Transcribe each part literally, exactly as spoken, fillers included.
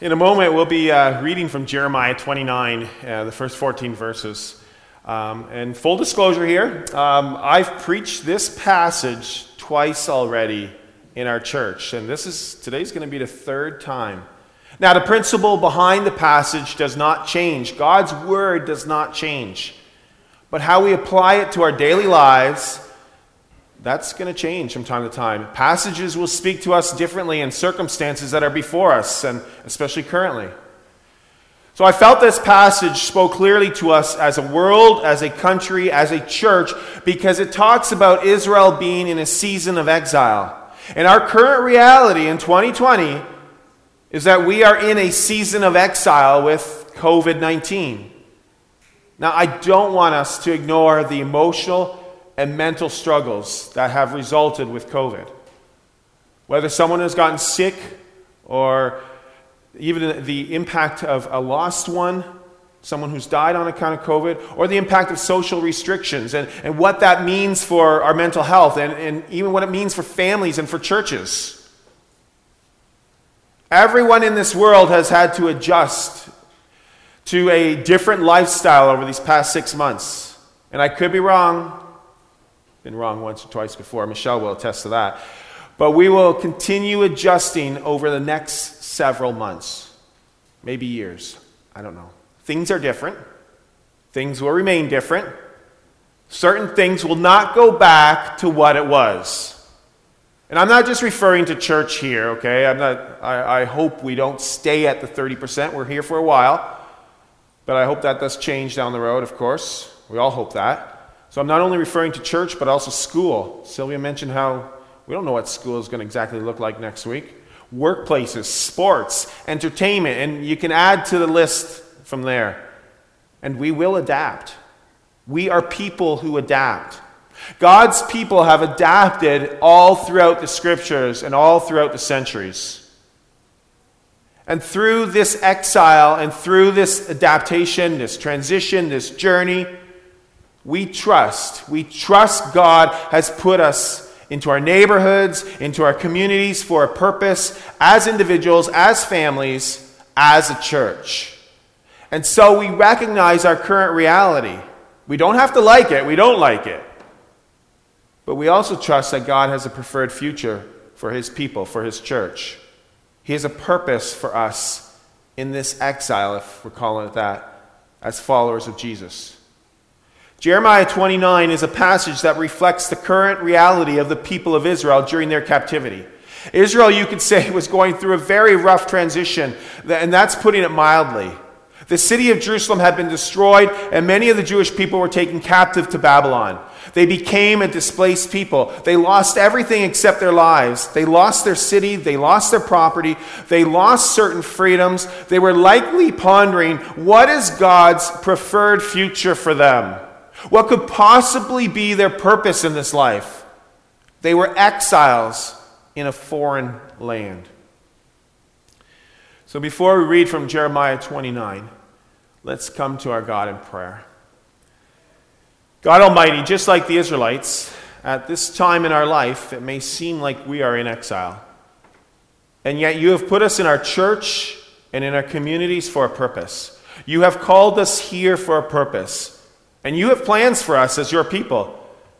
In a moment, we'll be uh, reading from Jeremiah twenty-nine, uh, the first fourteen verses. Um, and full disclosure here, um, I've preached this passage twice already in our church. And this is today's going to be the third time. Now, the principle behind the passage does not change. God's word does not change. But how we apply it to our daily lives, that's going to change from time to time. Passages will speak to us differently in circumstances that are before us, and especially currently. So I felt this passage spoke clearly to us as a world, as a country, as a church, because it talks about Israel being in a season of exile. And our current reality in twenty twenty is that we are in a season of exile with covid nineteen. Now, I don't want us to ignore the emotional and mental struggles that have resulted with COVID. Whether someone has gotten sick, or even the impact of a lost one, someone who's died on account of COVID, or the impact of social restrictions and, and what that means for our mental health, and, and even what it means for families and for churches. Everyone in this world has had to adjust to a different lifestyle over these past six months. And I could be wrong. Been wrong once or twice before. Michelle will attest to that. But we will continue adjusting over the next several months, maybe years. I don't know. Things are different. Things will remain different. Certain things will not go back to what it was. And I'm not just referring to church here, okay? I'm not. I, I hope we don't stay at the thirty percent. We're here for a while. But I hope that does change down the road, of course. We all hope that. So I'm not only referring to church, but also school. Sylvia mentioned how we don't know what school is going to exactly look like next week. Workplaces, sports, entertainment, and you can add to the list from there. And we will adapt. We are people who adapt. God's people have adapted all throughout the scriptures and all throughout the centuries. And through this exile and through this adaptation, this transition, this journey, We trust, we trust God has put us into our neighborhoods, into our communities for a purpose, as individuals, as families, as a church. And so we recognize our current reality. We don't have to like it, we don't like it. But we also trust that God has a preferred future for his people, for his church. He has a purpose for us in this exile, if we're calling it that, as followers of Jesus. Jeremiah twenty-nine is a passage that reflects the current reality of the people of Israel during their captivity. Israel, you could say, was going through a very rough transition, and that's putting it mildly. The city of Jerusalem had been destroyed, and many of the Jewish people were taken captive to Babylon. They became a displaced people. They lost everything except their lives. They lost their city. They lost their property. They lost certain freedoms. They were likely pondering, what is God's preferred future for them? What could possibly be their purpose in this life? They were exiles in a foreign land. So before we read from Jeremiah twenty-nine, let's come to our God in prayer. God Almighty, just like the Israelites, at this time in our life, it may seem like we are in exile. And yet you have put us in our church and in our communities for a purpose. You have called us here for a purpose. And you have plans for us as your people.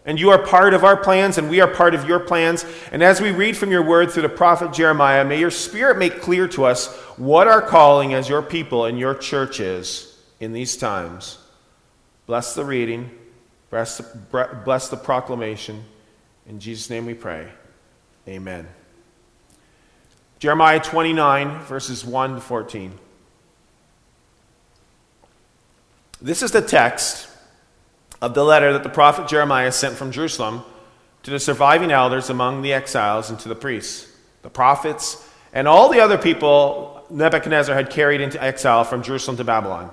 And you are part of our plans, and we are part of your plans. And as we read from your word through the prophet Jeremiah, may your spirit make clear to us what our calling as your people and your church is in these times. Bless the reading. Bless the, bless the proclamation. In Jesus' name we pray. Amen. Jeremiah twenty-nine, verses one to fourteen. This is the text of the letter that the prophet Jeremiah sent from Jerusalem to the surviving elders among the exiles and to the priests, the prophets, and all the other people Nebuchadnezzar had carried into exile from Jerusalem to Babylon.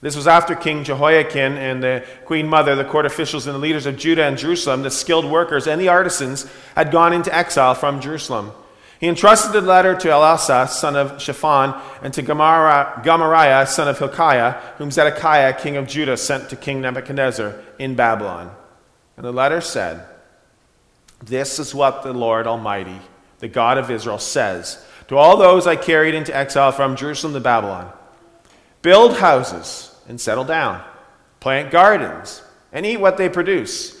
This was after King Jehoiakim and the queen mother, the court officials, and the leaders of Judah and Jerusalem, the skilled workers and the artisans, had gone into exile from Jerusalem. He entrusted the letter to Elasa, son of Shaphan, and to Gamariah, son of Hilkiah, whom Zedekiah, king of Judah, sent to King Nebuchadnezzar in Babylon. And the letter said, "This is what the Lord Almighty, the God of Israel, says to all those I carried into exile from Jerusalem to Babylon. Build houses and settle down. Plant gardens and eat what they produce.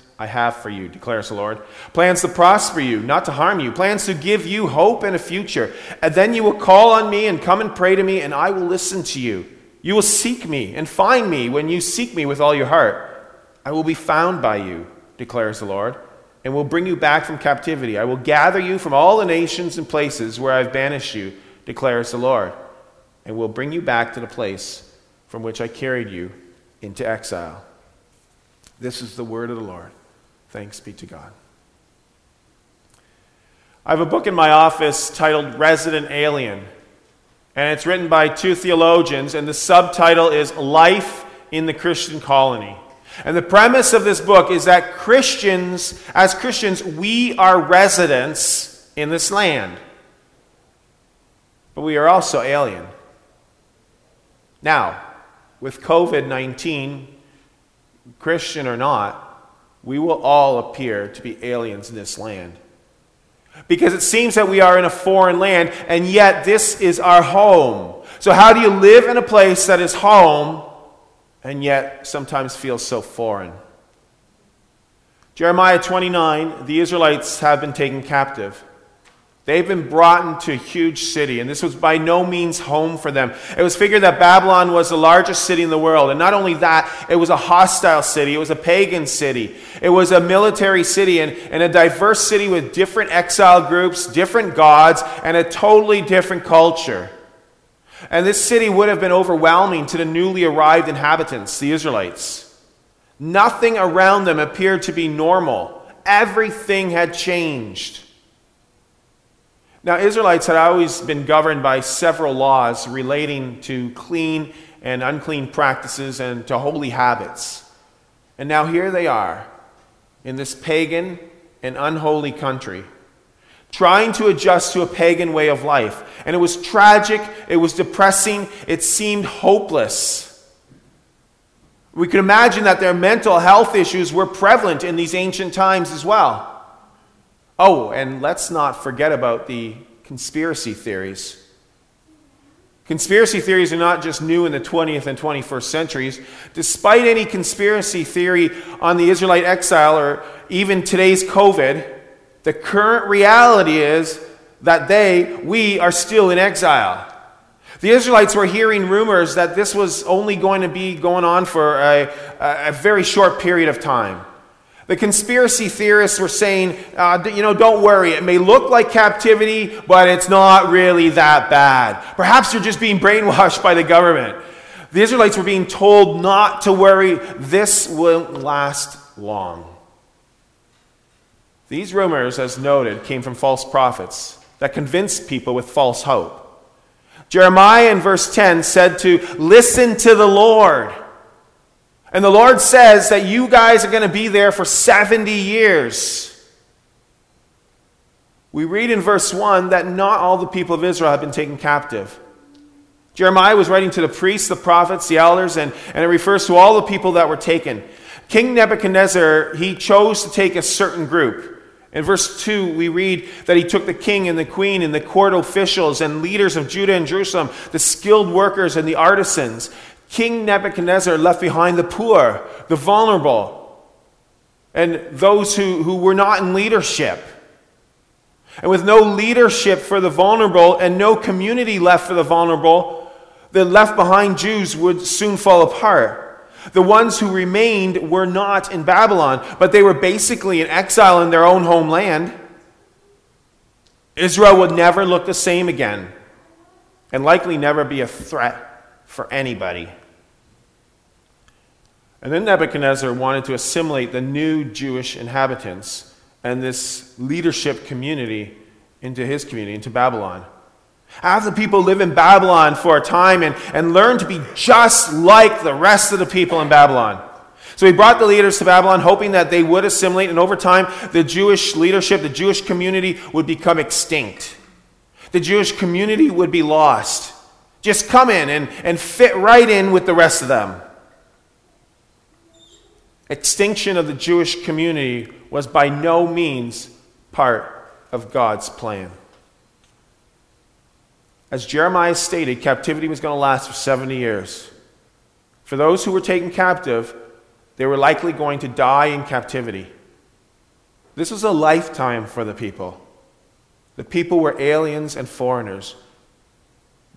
I have for you, declares the Lord. Plans to prosper you, not to harm you. Plans to give you hope and a future. And then you will call on me and come and pray to me, and I will listen to you. You will seek me and find me when you seek me with all your heart. I will be found by you, declares the Lord, and will bring you back from captivity. I will gather you from all the nations and places where I have banished you, declares the Lord, and will bring you back to the place from which I carried you into exile. This is the word of the Lord. Thanks be to God. I have a book in my office titled Resident Alien, and it's written by two theologians, and the subtitle is Life in the Christian Colony. And the premise of this book is that Christians, as Christians, we are residents in this land, but we are also alien. Now, with covid nineteen, Christian or not, we will all appear to be aliens in this land, because it seems that we are in a foreign land, and yet this is our home. So how do you live in a place that is home and yet sometimes feels so foreign? Jeremiah twenty-nine, the Israelites have been taken captive. They've been brought into a huge city, and this was by no means home for them. It was figured that Babylon was the largest city in the world, and not only that, it was a hostile city. It was a pagan city. It was a military city, and, and a diverse city with different exile groups, different gods, and a totally different culture. And this city would have been overwhelming to the newly arrived inhabitants, the Israelites. Nothing around them appeared to be normal. Everything had changed. Now, Israelites had always been governed by several laws relating to clean and unclean practices and to holy habits. And now here they are in this pagan and unholy country, trying to adjust to a pagan way of life. And it was tragic, it was depressing, it seemed hopeless. We could imagine that their mental health issues were prevalent in these ancient times as well. Oh, and let's not forget about the conspiracy theories. Conspiracy theories are not just new in the twentieth and twenty-first centuries. Despite any conspiracy theory on the Israelite exile or even today's COVID, the current reality is that they, we, are still in exile. The Israelites were hearing rumors that this was only going to be going on for a, a very short period of time. The conspiracy theorists were saying, uh, you know, don't worry, it may look like captivity, but it's not really that bad. Perhaps you're just being brainwashed by the government. The Israelites were being told not to worry, this won't last long. These rumors, as noted, came from false prophets that convinced people with false hope. Jeremiah in verse ten said to listen to the Lord. And the Lord says that you guys are going to be there for seventy years. We read in verse one that not all the people of Israel have been taken captive. Jeremiah was writing to the priests, the prophets, the elders, and, and it refers to all the people that were taken. King Nebuchadnezzar, he chose to take a certain group. In verse two, we read that he took the king and the queen and the court officials and leaders of Judah and Jerusalem, the skilled workers and the artisans. King Nebuchadnezzar left behind the poor, the vulnerable, and those who, who were not in leadership. And with no leadership for the vulnerable and no community left for the vulnerable, the left behind Jews would soon fall apart. The ones who remained were not in Babylon, but they were basically in exile in their own homeland. Israel would never look the same again, and likely never be a threat for anybody. And then Nebuchadnezzar wanted to assimilate the new Jewish inhabitants and this leadership community into his community, into Babylon. Have the people live in Babylon for a time and, and learn to be just like the rest of the people in Babylon. So he brought the leaders to Babylon, hoping that they would assimilate, and over time, the Jewish leadership, the Jewish community would become extinct. The Jewish community would be lost. Just come in and, and fit right in with the rest of them. Extinction of the Jewish community was by no means part of God's plan. As Jeremiah stated, captivity was going to last for seventy years. For those who were taken captive, they were likely going to die in captivity. This was a lifetime for the people. The people were aliens and foreigners.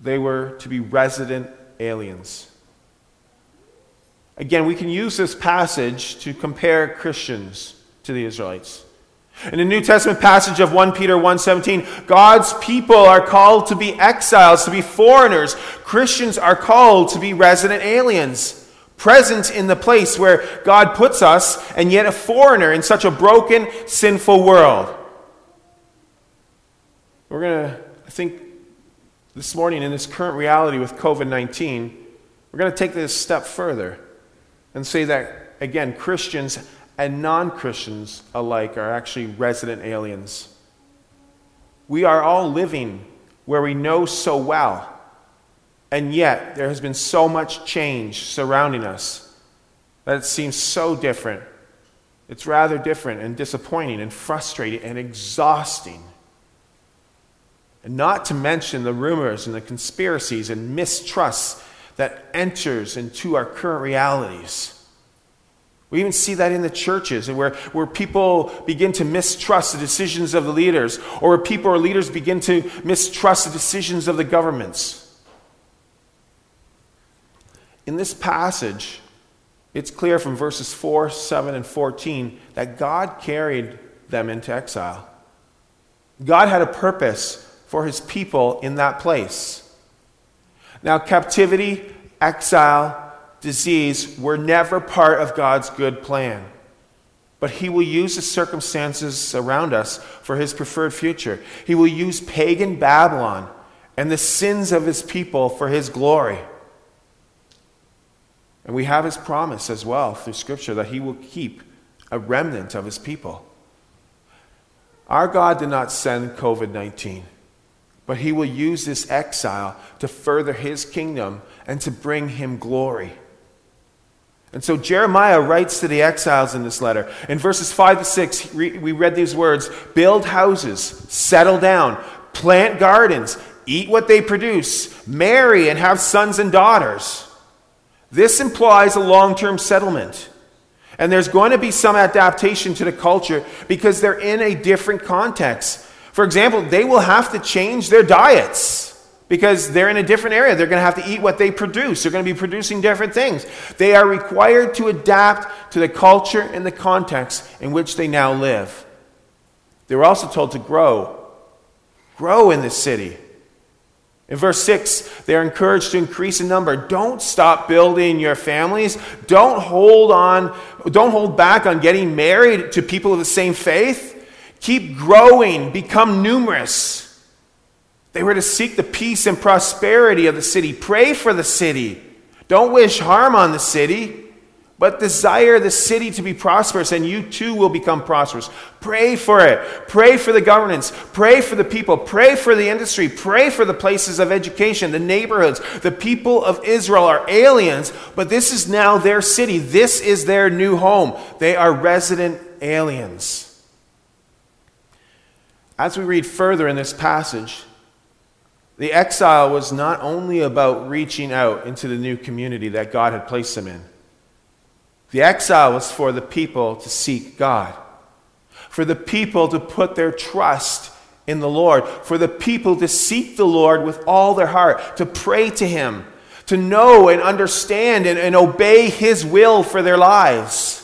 They were to be resident aliens. Again, we can use this passage to compare Christians to the Israelites. In the New Testament passage of First Peter one seventeen, God's people are called to be exiles, to be foreigners. Christians are called to be resident aliens, present in the place where God puts us, and yet a foreigner in such a broken, sinful world. We're going to, I think, this morning in this current reality with covid nineteen, we're going to take this a step further and say that, again, Christians and non-Christians alike are actually resident aliens. We are all living where we know so well, and yet there has been so much change surrounding us that it seems so different. It's rather different and disappointing and frustrating and exhausting. And not to mention the rumors and the conspiracies and mistrusts that enters into our current realities. We even see that in the churches where, where people begin to mistrust the decisions of the leaders, or where people or leaders begin to mistrust the decisions of the governments. In this passage, it's clear from verses four, seven, and fourteen that God carried them into exile. God had a purpose for his people in that place. Now, captivity, exile, disease were never part of God's good plan. But he will use the circumstances around us for his preferred future. He will use pagan Babylon and the sins of his people for his glory. And we have his promise as well through Scripture that he will keep a remnant of his people. Our God did not send covid nineteen, but he will use this exile to further his kingdom and to bring him glory. And so Jeremiah writes to the exiles in this letter. In verses five to six, we read these words: build houses, settle down, plant gardens, eat what they produce, marry and have sons and daughters. This implies a long-term settlement. And there's going to be some adaptation to the culture because they're in a different context. For example, they will have to change their diets because they're in a different area. They're going to have to eat what they produce. They're going to be producing different things. They are required to adapt to the culture and the context in which they now live. They were also told to grow. Grow in the city. In verse six, they're encouraged to increase in number. Don't stop building your families. Don't hold on, don't hold back on getting married to people of the same faith. Keep growing, become numerous. They were to seek the peace and prosperity of the city. Pray for the city. Don't wish harm on the city, but desire the city to be prosperous, and you too will become prosperous. Pray for it. Pray for the governance. Pray for the people. Pray for the industry. Pray for the places of education, the neighborhoods. The people of Israel are aliens, but this is now their city. This is their new home. They are resident aliens. As we read further in this passage, the exile was not only about reaching out into the new community that God had placed them in. The exile was for the people to seek God, for the people to put their trust in the Lord, for the people to seek the Lord with all their heart, to pray to him, to know and understand and, and obey his will for their lives.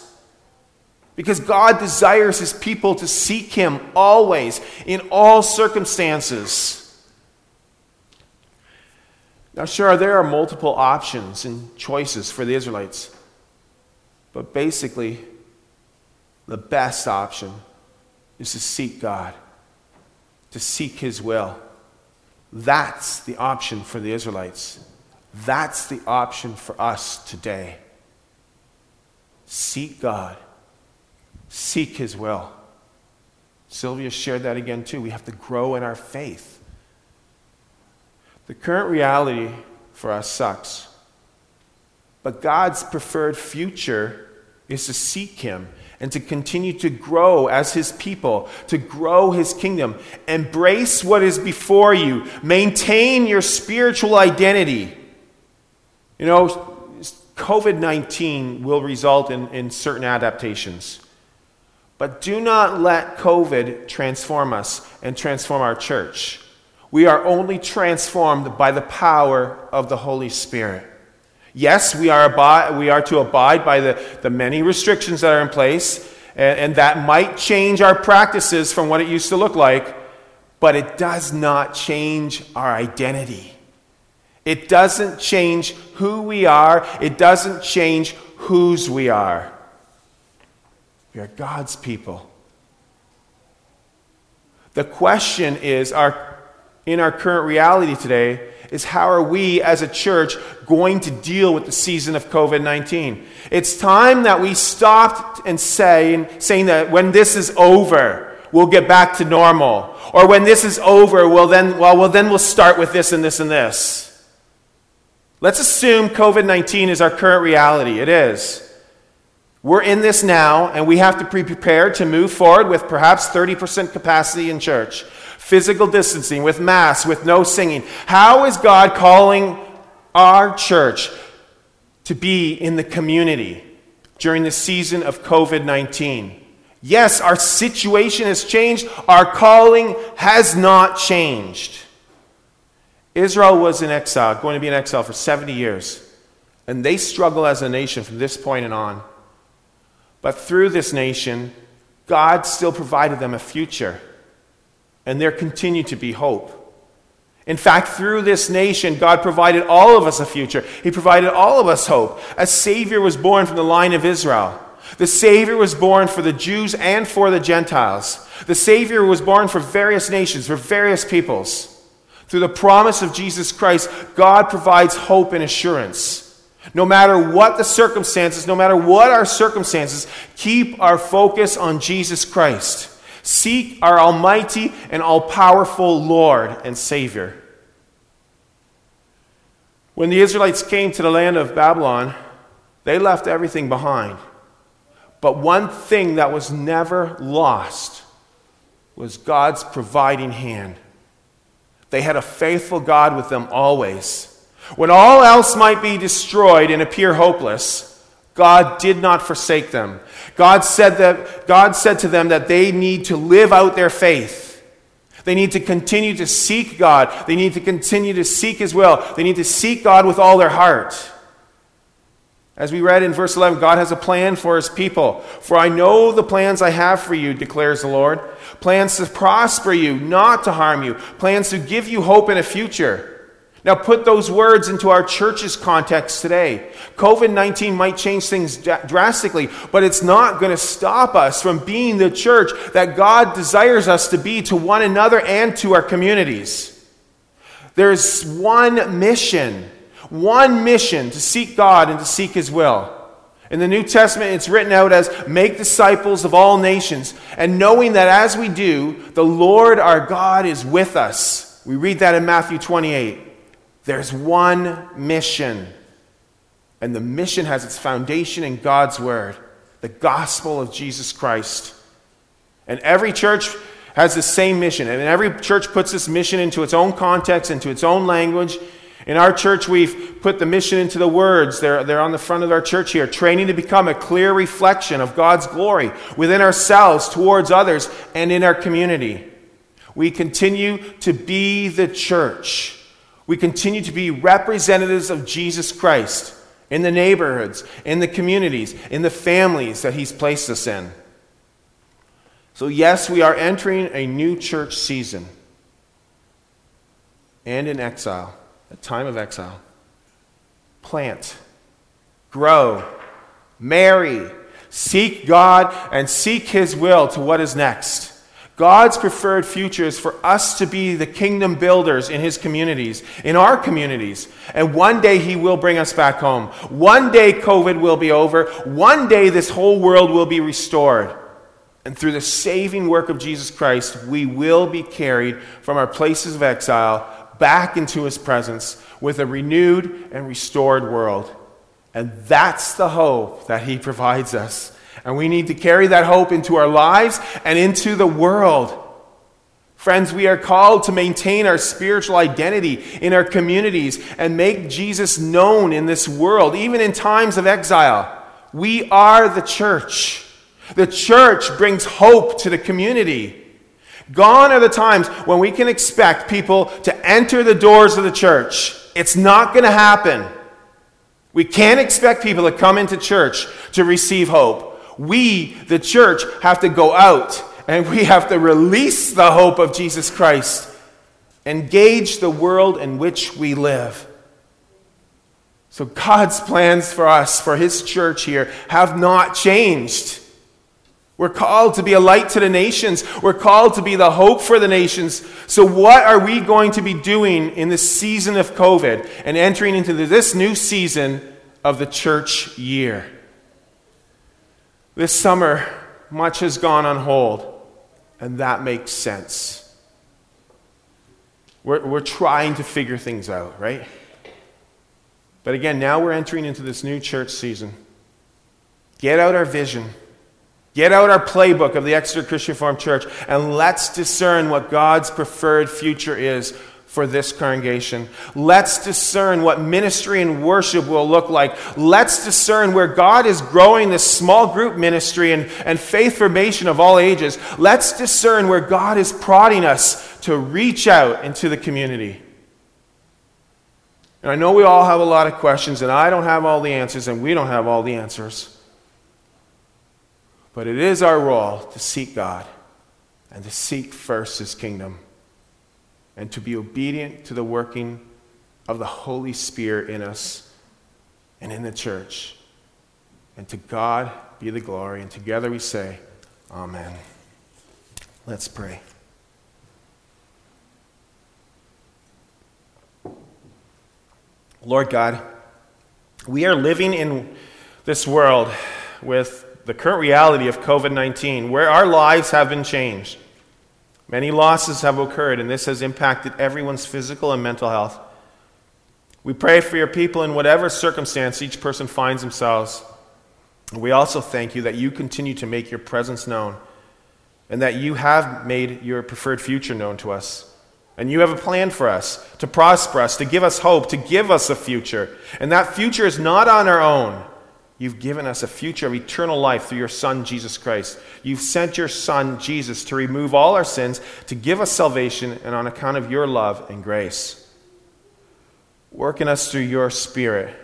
because God desires his people to seek him always, in all circumstances. Now, sure, there are multiple options and choices for the Israelites, but basically, the best option is to seek God, to seek his will. That's the option for the Israelites. That's the option for us today. Seek God. Seek his will. Sylvia shared that again too. We have to grow in our faith. The current reality for us sucks. But God's preferred future is to seek him and to continue to grow as his people, to grow his kingdom. Embrace what is before you. Maintain your spiritual identity. You know, covid nineteen will result in, in certain adaptations. But do not let COVID transform us and transform our church. We are only transformed by the power of the Holy Spirit. Yes, we are abide, we are to abide by the, the many restrictions that are in place, and, and that might change our practices from what it used to look like, but it does not change our identity. It doesn't change who we are. It doesn't change whose we are. We are God's people. The question is, our In our current reality today is how are we as a church going to deal with the season of covid nineteen? It's time that we stopped and say, saying that when this is over, we'll get back to normal. Or when this is over, we'll then, well, well, then we'll start with this and this and this. Let's assume covid nineteen is our current reality. It is. We're in this now, and we have to be prepared to move forward with perhaps thirty percent capacity in church. Physical distancing, with masks, with no singing. How is God calling our church to be in the community during the season of covid nineteen? Yes, our situation has changed. Our calling has not changed. Israel was in exile, going to be in exile for seventy years. And they struggle as a nation from this point and on. But through this nation, God still provided them a future. And there continued to be hope. In fact, through this nation, God provided all of us a future. He provided all of us hope. A Savior was born from the line of Israel. The Savior was born for the Jews and for the Gentiles. The Savior was born for various nations, for various peoples. Through the promise of Jesus Christ, God provides hope and assurance. No matter what the circumstances, no matter what our circumstances, keep our focus on Jesus Christ. Seek our almighty and all-powerful Lord and Savior. When the Israelites came to the land of Babylon, they left everything behind. But one thing that was never lost was God's providing hand. They had a faithful God with them always. When all else might be destroyed and appear hopeless, God did not forsake them. God said that God said to them that they need to live out their faith. They need to continue to seek God. They need to continue to seek his will. They need to seek God with all their heart. As we read in verse eleven, God has a plan for his people. For I know the plans I have for you, declares the Lord. Plans to prosper you, not to harm you. Plans to give you hope and a future. Now put those words into our church's context today. covid nineteen might change things drastically, but it's not going to stop us from being the church that God desires us to be to one another and to our communities. There's one mission, one mission to seek God and to seek his will. In the New Testament, it's written out as, make disciples of all nations. And knowing that as we do, the Lord our God is with us. We read that in Matthew twenty-eight. There's one mission, and the mission has its foundation in God's word, the gospel of Jesus Christ. And every church has the same mission, and every church puts this mission into its own context, into its own language. In our church, we've put the mission into the words. They're, they're on the front of our church here, training to become a clear reflection of God's glory within ourselves, towards others, and in our community. We continue to be the church. We continue to be representatives of Jesus Christ in the neighborhoods, in the communities, in the families that he's placed us in. So yes, we are entering a new church season and in exile, a time of exile. Plant, grow, marry, seek God, and seek his will to what is next. God's preferred future is for us to be the kingdom builders in his communities, in our communities. And one day he will bring us back home. One day COVID will be over. One day this whole world will be restored. And through the saving work of Jesus Christ, we will be carried from our places of exile back into his presence with a renewed and restored world. And that's the hope that he provides us. And we need to carry that hope into our lives and into the world. Friends, we are called to maintain our spiritual identity in our communities and make Jesus known in this world, even in times of exile. We are the church. The church brings hope to the community. Gone are the times when we can expect people to enter the doors of the church. It's not going to happen. We can't expect people to come into church to receive hope. We, the church, have to go out and we have to release the hope of Jesus Christ. Engage the world in which we live. So God's plans for us, for his church here, have not changed. We're called to be a light to the nations. We're called to be the hope for the nations. So what are we going to be doing in this season of COVID and entering into this new season of the church year? This summer, much has gone on hold, and that makes sense. We're, we're trying to figure things out, right? But again, now we're entering into this new church season. Get out our vision. Get out our playbook of the Exeter Christian Reformed Church, and let's discern what God's preferred future is for this congregation. Let's discern what ministry and worship will look like. Let's discern where God is growing this small group ministry and, and faith formation of all ages. Let's discern where God is prodding us to reach out into the community. And I know we all have a lot of questions, and I don't have all the answers, and we don't have all the answers. But it is our role to seek God and to seek first his kingdom, and to be obedient to the working of the Holy Spirit in us and in the church. And to God be the glory. And together we say, Amen. Let's pray. Lord God, we are living in this world with the current reality of COVID nineteen, where our lives have been changed. Many losses have occurred, and this has impacted everyone's physical and mental health. We pray for your people in whatever circumstance each person finds themselves. And we also thank you that you continue to make your presence known, and that you have made your preferred future known to us. And you have a plan for us, to prosper us, to give us hope, to give us a future. And that future is not on our own. You've given us a future of eternal life through your Son, Jesus Christ. You've sent your Son, Jesus, to remove all our sins, to give us salvation, and on account of your love and grace. Work in us through your Spirit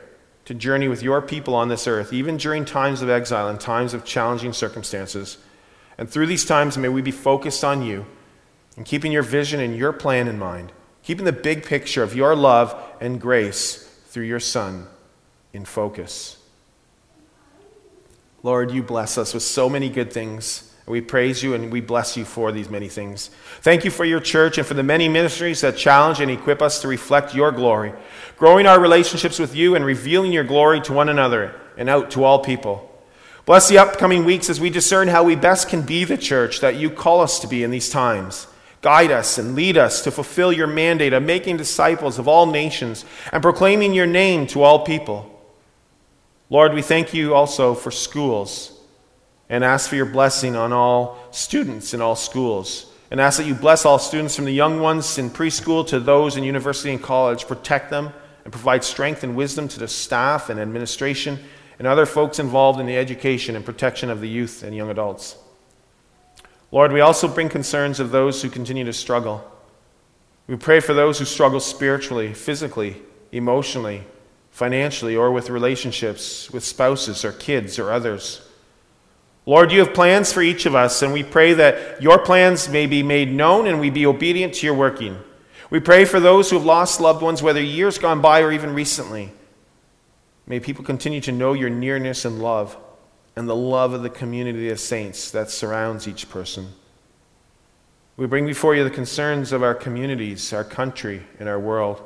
to journey with your people on this earth, even during times of exile and times of challenging circumstances. And through these times, may we be focused on you and keeping your vision and your plan in mind, keeping the big picture of your love and grace through your Son in focus. Lord, you bless us with so many good things. We praise you and we bless you for these many things. Thank you for your church and for the many ministries that challenge and equip us to reflect your glory, growing our relationships with you and revealing your glory to one another and out to all people. Bless the upcoming weeks as we discern how we best can be the church that you call us to be in these times. Guide us and lead us to fulfill your mandate of making disciples of all nations and proclaiming your name to all people. Lord, we thank you also for schools and ask for your blessing on all students in all schools, and ask that you bless all students from the young ones in preschool to those in university and college. Protect them and provide strength and wisdom to the staff and administration and other folks involved in the education and protection of the youth and young adults. Lord, we also bring concerns of those who continue to struggle. We pray for those who struggle spiritually, physically, emotionally, financially, or with relationships with spouses or kids or others. Lord, you have plans for each of us, and we pray that your plans may be made known and we be obedient to your working. We pray for those who have lost loved ones, whether years gone by or even recently. May people continue to know your nearness and love, and the love of the community of saints that surrounds each person. We bring before you the concerns of our communities, our country, and our world.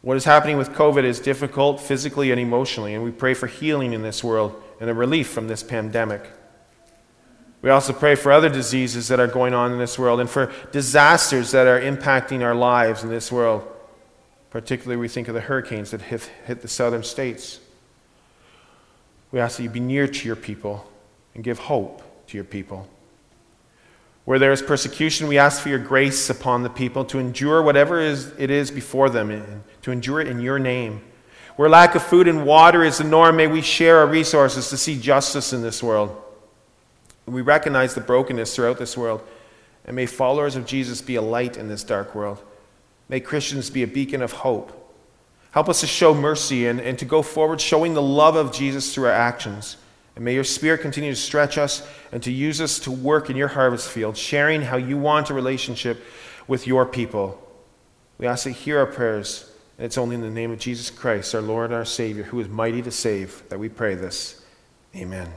What is happening with COVID is difficult physically and emotionally, and we pray for healing in this world and a relief from this pandemic. We also pray for other diseases that are going on in this world and for disasters that are impacting our lives in this world. Particularly, we think of the hurricanes that have hit the southern states. We ask that you be near to your people and give hope to your people. Where there is persecution, we ask for your grace upon the people to endure whatever it is before them, and to endure it in your name. Where lack of food and water is the norm, may we share our resources to see justice in this world. We recognize the brokenness throughout this world, and may followers of Jesus be a light in this dark world. May Christians be a beacon of hope. Help us to show mercy and, and to go forward showing the love of Jesus through our actions. And may your Spirit continue to stretch us and to use us to work in your harvest field, sharing how you want a relationship with your people. We ask that you hear our prayers, and it's only in the name of Jesus Christ, our Lord and our Savior, who is mighty to save, that we pray this. Amen.